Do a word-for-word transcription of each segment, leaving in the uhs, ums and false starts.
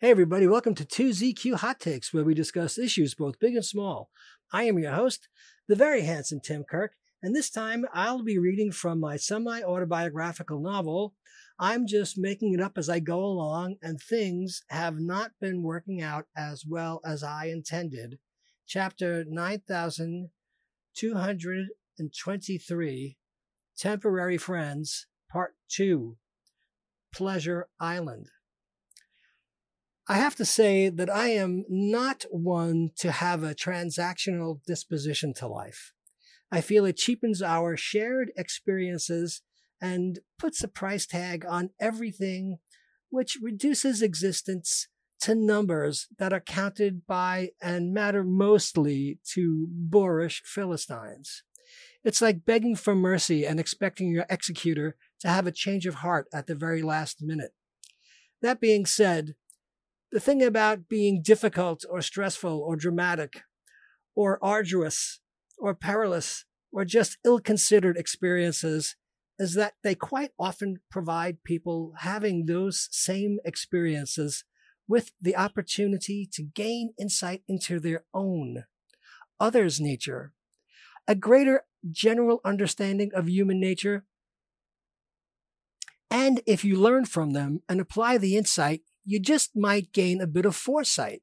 Hey everybody, welcome to two Z Q Hot Takes, where we discuss issues both big and small. I am your host, the very handsome Tim Kirk, and this time I'll be reading from my semi-autobiographical novel. I'm just making it up as I go along, and things have not been working out as well as I intended. Chapter nine thousand two hundred twenty-three, Temporary Friends, Part two, Pleasure Island. I have to say that I am not one to have a transactional disposition to life. I feel it cheapens our shared experiences and puts a price tag on everything, which reduces existence to numbers that are counted by and matter mostly to boorish Philistines. It's like begging for mercy and expecting your executor to have a change of heart at the very last minute. That being said, the thing about being difficult or stressful or dramatic or arduous or perilous or just ill-considered experiences is that they quite often provide people having those same experiences with the opportunity to gain insight into their own, others' nature, a greater general understanding of human nature. And if you learn from them and apply the insight, you just might gain a bit of foresight.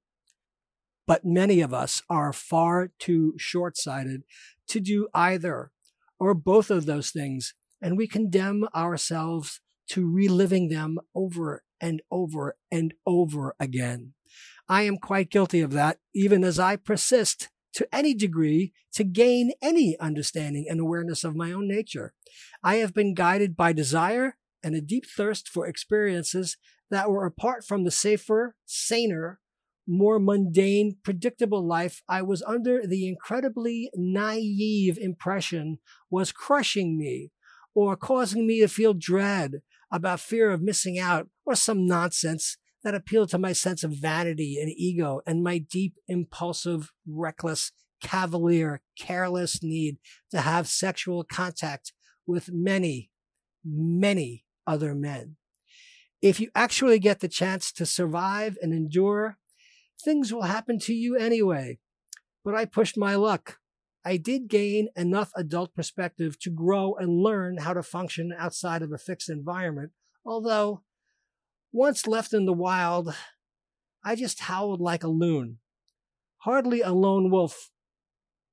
But many of us are far too short-sighted to do either or both of those things, and we condemn ourselves to reliving them over and over and over again. I am quite guilty of that, even as I persist to any degree to gain any understanding and awareness of my own nature. I have been guided by desire and a deep thirst for experiences that were apart from the safer, saner, more mundane, predictable life I was under. The incredibly naive impression was crushing me or causing me to feel dread about fear of missing out or some nonsense that appealed to my sense of vanity and ego and my deep, impulsive, reckless, cavalier, careless need to have sexual contact with many, many other men. If you actually get the chance to survive and endure, things will happen to you anyway. But I pushed my luck. I did gain enough adult perspective to grow and learn how to function outside of a fixed environment. Although, once left in the wild, I just howled like a loon. Hardly a lone wolf.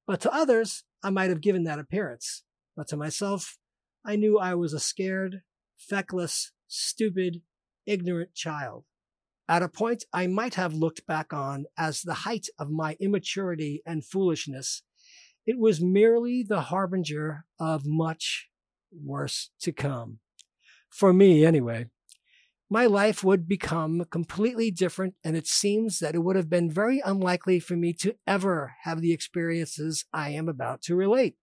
But to others, I might have given that appearance. But to myself, I knew I was a scared, feckless, stupid, ignorant child, at a point I might have looked back on as the height of my immaturity and foolishness. It was merely the harbinger of much worse to come. For me, anyway. My life would become completely different, and it seems that it would have been very unlikely for me to ever have the experiences I am about to relate.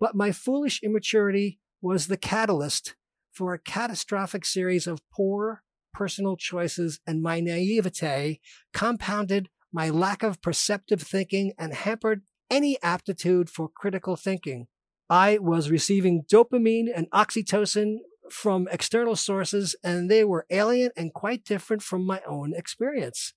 But my foolish immaturity was the catalyst for a catastrophic series of poor personal choices, and my naivete compounded my lack of perceptive thinking and hampered any aptitude for critical thinking. I was receiving dopamine and oxytocin from external sources, and they were alien and quite different from my own experience.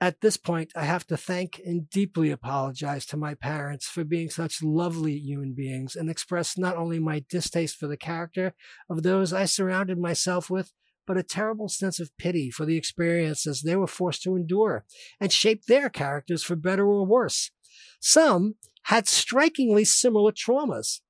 At this point, I have to thank and deeply apologize to my parents for being such lovely human beings, and express not only my distaste for the character of those I surrounded myself with, but a terrible sense of pity for the experiences they were forced to endure and shape their characters for better or worse. Some had strikingly similar traumas,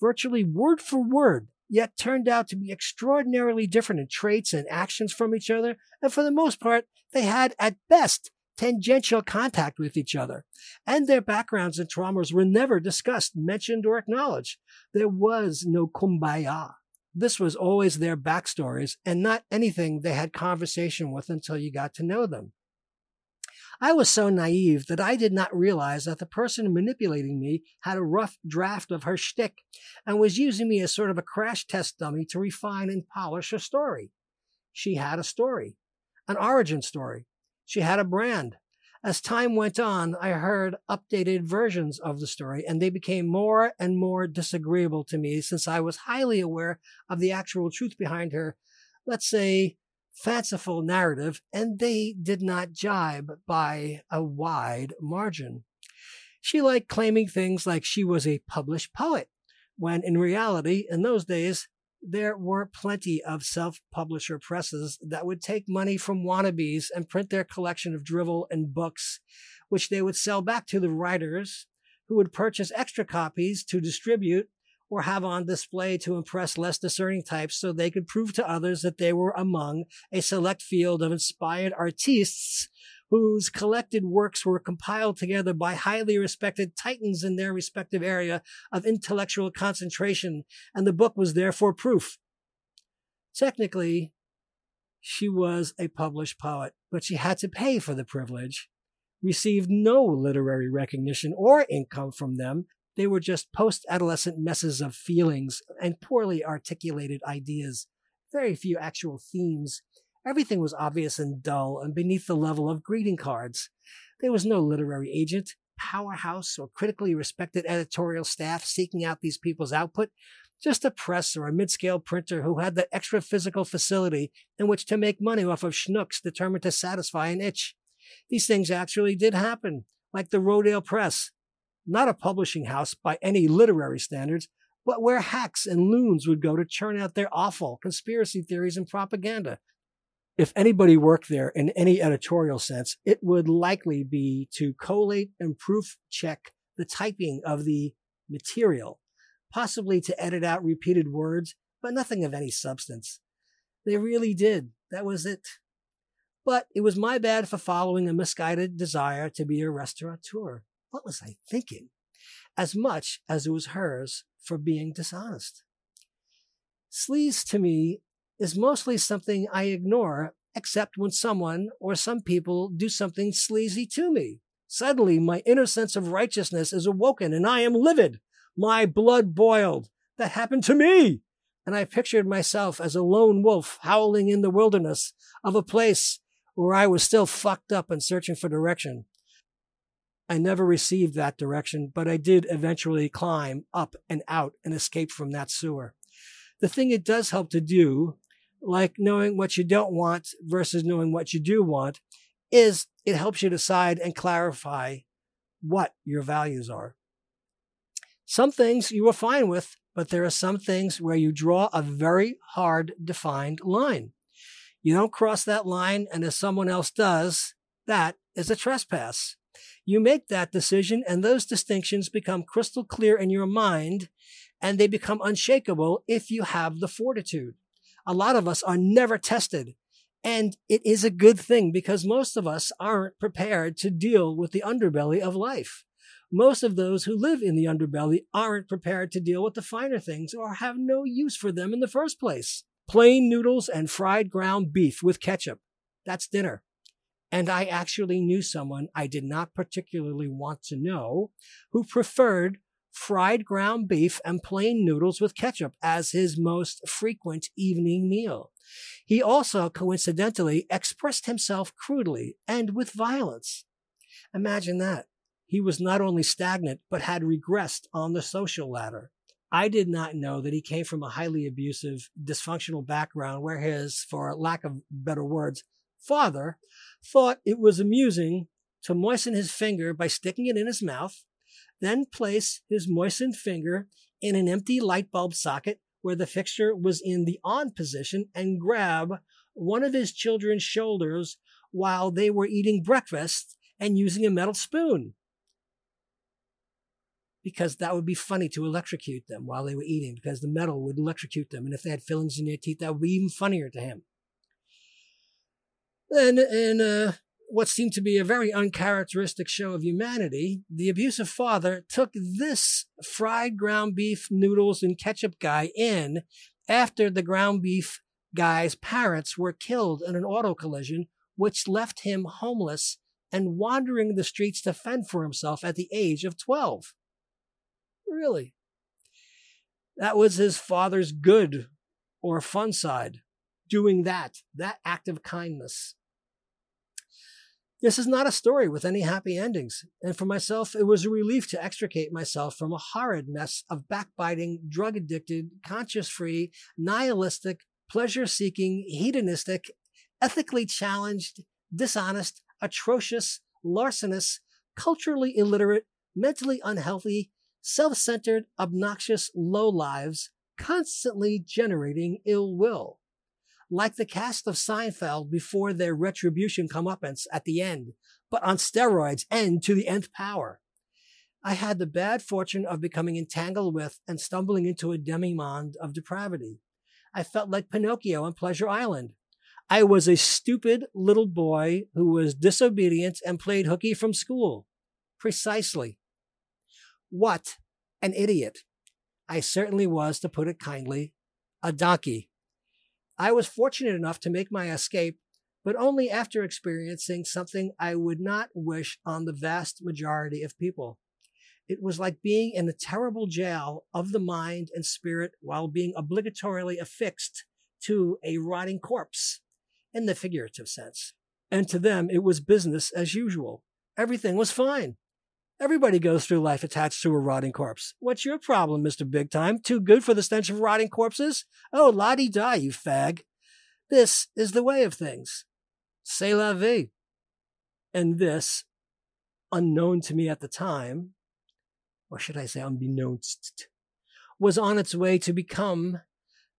virtually word for word, yet turned out to be extraordinarily different in traits and actions from each other, and for the most part, they had at best tangential contact with each other, and their backgrounds and traumas were never discussed, mentioned, or acknowledged. There was no kumbaya. This was always their backstories and not anything they had conversation with until you got to know them. I was so naive that I did not realize that the person manipulating me had a rough draft of her shtick and was using me as sort of a crash test dummy to refine and polish her story. She had a story, an origin story. She had a brand, As time went on, I heard updated versions of the story, and they became more and more disagreeable to me since I was highly aware of the actual truth behind her, let's say, fanciful narrative, and they did not jibe by a wide margin. She liked claiming things like she was a published poet, when in reality, in those days, there were plenty of self-publisher presses that would take money from wannabes and print their collection of drivel and books, which they would sell back to the writers, who would purchase extra copies to distribute or have on display to impress less discerning types so they could prove to others that they were among a select field of inspired artistes whose collected works were compiled together by highly respected titans in their respective area of intellectual concentration, and the book was therefore proof. Technically, she was a published poet, but she had to pay for the privilege, received no literary recognition or income from them. They were just post-adolescent messes of feelings and poorly articulated ideas, very few actual themes. Everything was obvious and dull and beneath the level of greeting cards. There was no literary agent, powerhouse, or critically respected editorial staff seeking out these people's output, just a press or a mid-scale printer who had the extra physical facility in which to make money off of schnooks determined to satisfy an itch. These things actually did happen, like the Rodale Press, not a publishing house by any literary standards, but where hacks and loons would go to churn out their awful conspiracy theories and propaganda. If anybody worked there in any editorial sense, it would likely be to collate and proof check the typing of the material, possibly to edit out repeated words, but nothing of any substance. They really did. That was it. But it was my bad for following a misguided desire to be a restaurateur. What was I thinking? As much as it was hers for being dishonest. Sleaze to me is mostly something I ignore, except when someone or some people do something sleazy to me. Suddenly, my inner sense of righteousness is awoken, and I am livid. My blood boiled. That happened to me. And I pictured myself as a lone wolf howling in the wilderness of a place where I was still fucked up and searching for direction. I never received that direction, but I did eventually climb up and out and escape from that sewer. The thing it does help to do, like knowing what you don't want versus knowing what you do want, is it helps you decide and clarify what your values are. Some things you are fine with, but there are some things where you draw a very hard defined line. You don't cross that line, and if someone else does, that is a trespass. You make that decision, and those distinctions become crystal clear in your mind, and they become unshakable if you have the fortitude. A lot of us are never tested, and it is a good thing because most of us aren't prepared to deal with the underbelly of life. Most of those who live in the underbelly aren't prepared to deal with the finer things or have no use for them in the first place. Plain noodles and fried ground beef with ketchup. That's dinner. And I actually knew someone I did not particularly want to know who preferred fried ground beef and plain noodles with ketchup as his most frequent evening meal. He also, coincidentally, expressed himself crudely and with violence. Imagine that. He was not only stagnant, but had regressed on the social ladder. I did not know that he came from a highly abusive, dysfunctional background where his, for lack of better words, father thought it was amusing to moisten his finger by sticking it in his mouth, then place his moistened finger in an empty light bulb socket where the fixture was in the on position and grab one of his children's shoulders while they were eating breakfast and using a metal spoon. Because that would be funny to electrocute them while they were eating, because the metal would electrocute them. And if they had fillings in their teeth, that would be even funnier to him. Then, in uh, what seemed to be a very uncharacteristic show of humanity, the abusive father took this fried ground beef, noodles, and ketchup guy in after the ground beef guy's parents were killed in an auto collision, which left him homeless and wandering the streets to fend for himself at the age of twelve. Really? That was his father's good or fun side, doing that, that act of kindness. This is not a story with any happy endings, and for myself, it was a relief to extricate myself from a horrid mess of backbiting, drug-addicted, conscience-free, nihilistic, pleasure-seeking, hedonistic, ethically challenged, dishonest, atrocious, larcenous, culturally illiterate, mentally unhealthy, self-centered, obnoxious low lives, constantly generating ill will. Like the cast of Seinfeld before their retribution comeuppance at the end, but on steroids and to the nth power. I had the bad fortune of becoming entangled with and stumbling into a demimonde of depravity. I felt like Pinocchio on Pleasure Island. I was a stupid little boy who was disobedient and played hooky from school. Precisely. What an idiot. I certainly was, to put it kindly, a donkey. I was fortunate enough to make my escape, but only after experiencing something I would not wish on the vast majority of people. It was like being in the terrible jail of the mind and spirit while being obligatorily affixed to a rotting corpse, in the figurative sense. And to them, it was business as usual. Everything was fine. Everybody goes through life attached to a rotting corpse. What's your problem, Mister Big Time? Too good for the stench of rotting corpses? Oh, la-di-da, you fag. This is the way of things. C'est la vie. And this, unknown to me at the time, or should I say unbeknownst, was on its way to become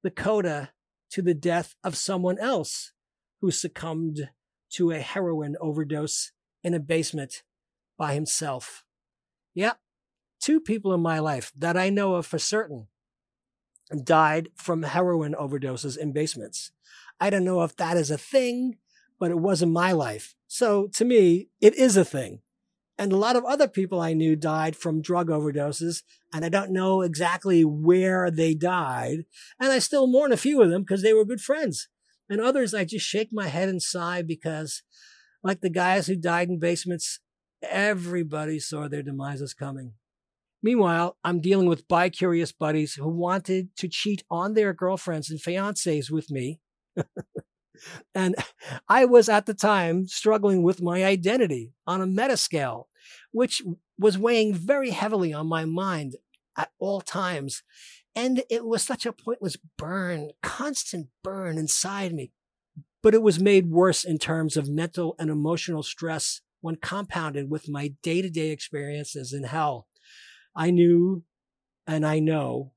the coda to the death of someone else who succumbed to a heroin overdose in a basement by himself. Yep, two people in my life that I know of for certain died from heroin overdoses in basements. I don't know if that is a thing, but it was in my life. So to me, it is a thing. And a lot of other people I knew died from drug overdoses, and I don't know exactly where they died. And I still mourn a few of them because they were good friends. And others, I just shake my head and sigh because, like the guys who died in basements, everybody saw their demises coming. Meanwhile, I'm dealing with bi-curious buddies who wanted to cheat on their girlfriends and fiancés with me. And I was at the time struggling with my identity on a meta scale, which was weighing very heavily on my mind at all times. And it was such a pointless burn, constant burn inside me. But it was made worse in terms of mental and emotional stress when compounded with my day-to-day experiences in hell. I knew, and I know,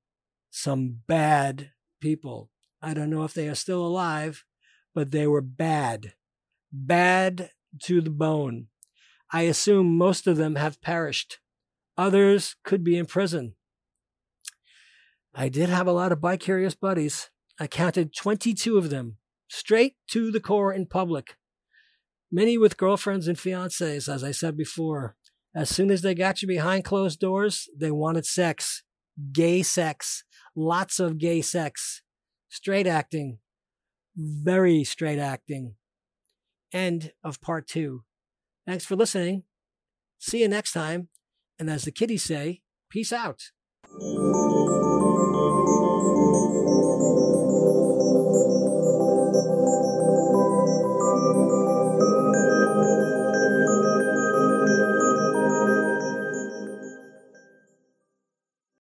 some bad people. I don't know if they are still alive, but they were bad, bad to the bone. I assume most of them have perished. Others could be in prison. I did have a lot of bi-curious buddies. I counted twenty-two of them, straight to the core in public. Many with girlfriends and fiancés, as I said before. As soon as they got you behind closed doors, they wanted sex, gay sex, lots of gay sex, straight acting. Very straight acting. End of part two. Thanks for listening. See you next time. And as the kiddies say, peace out.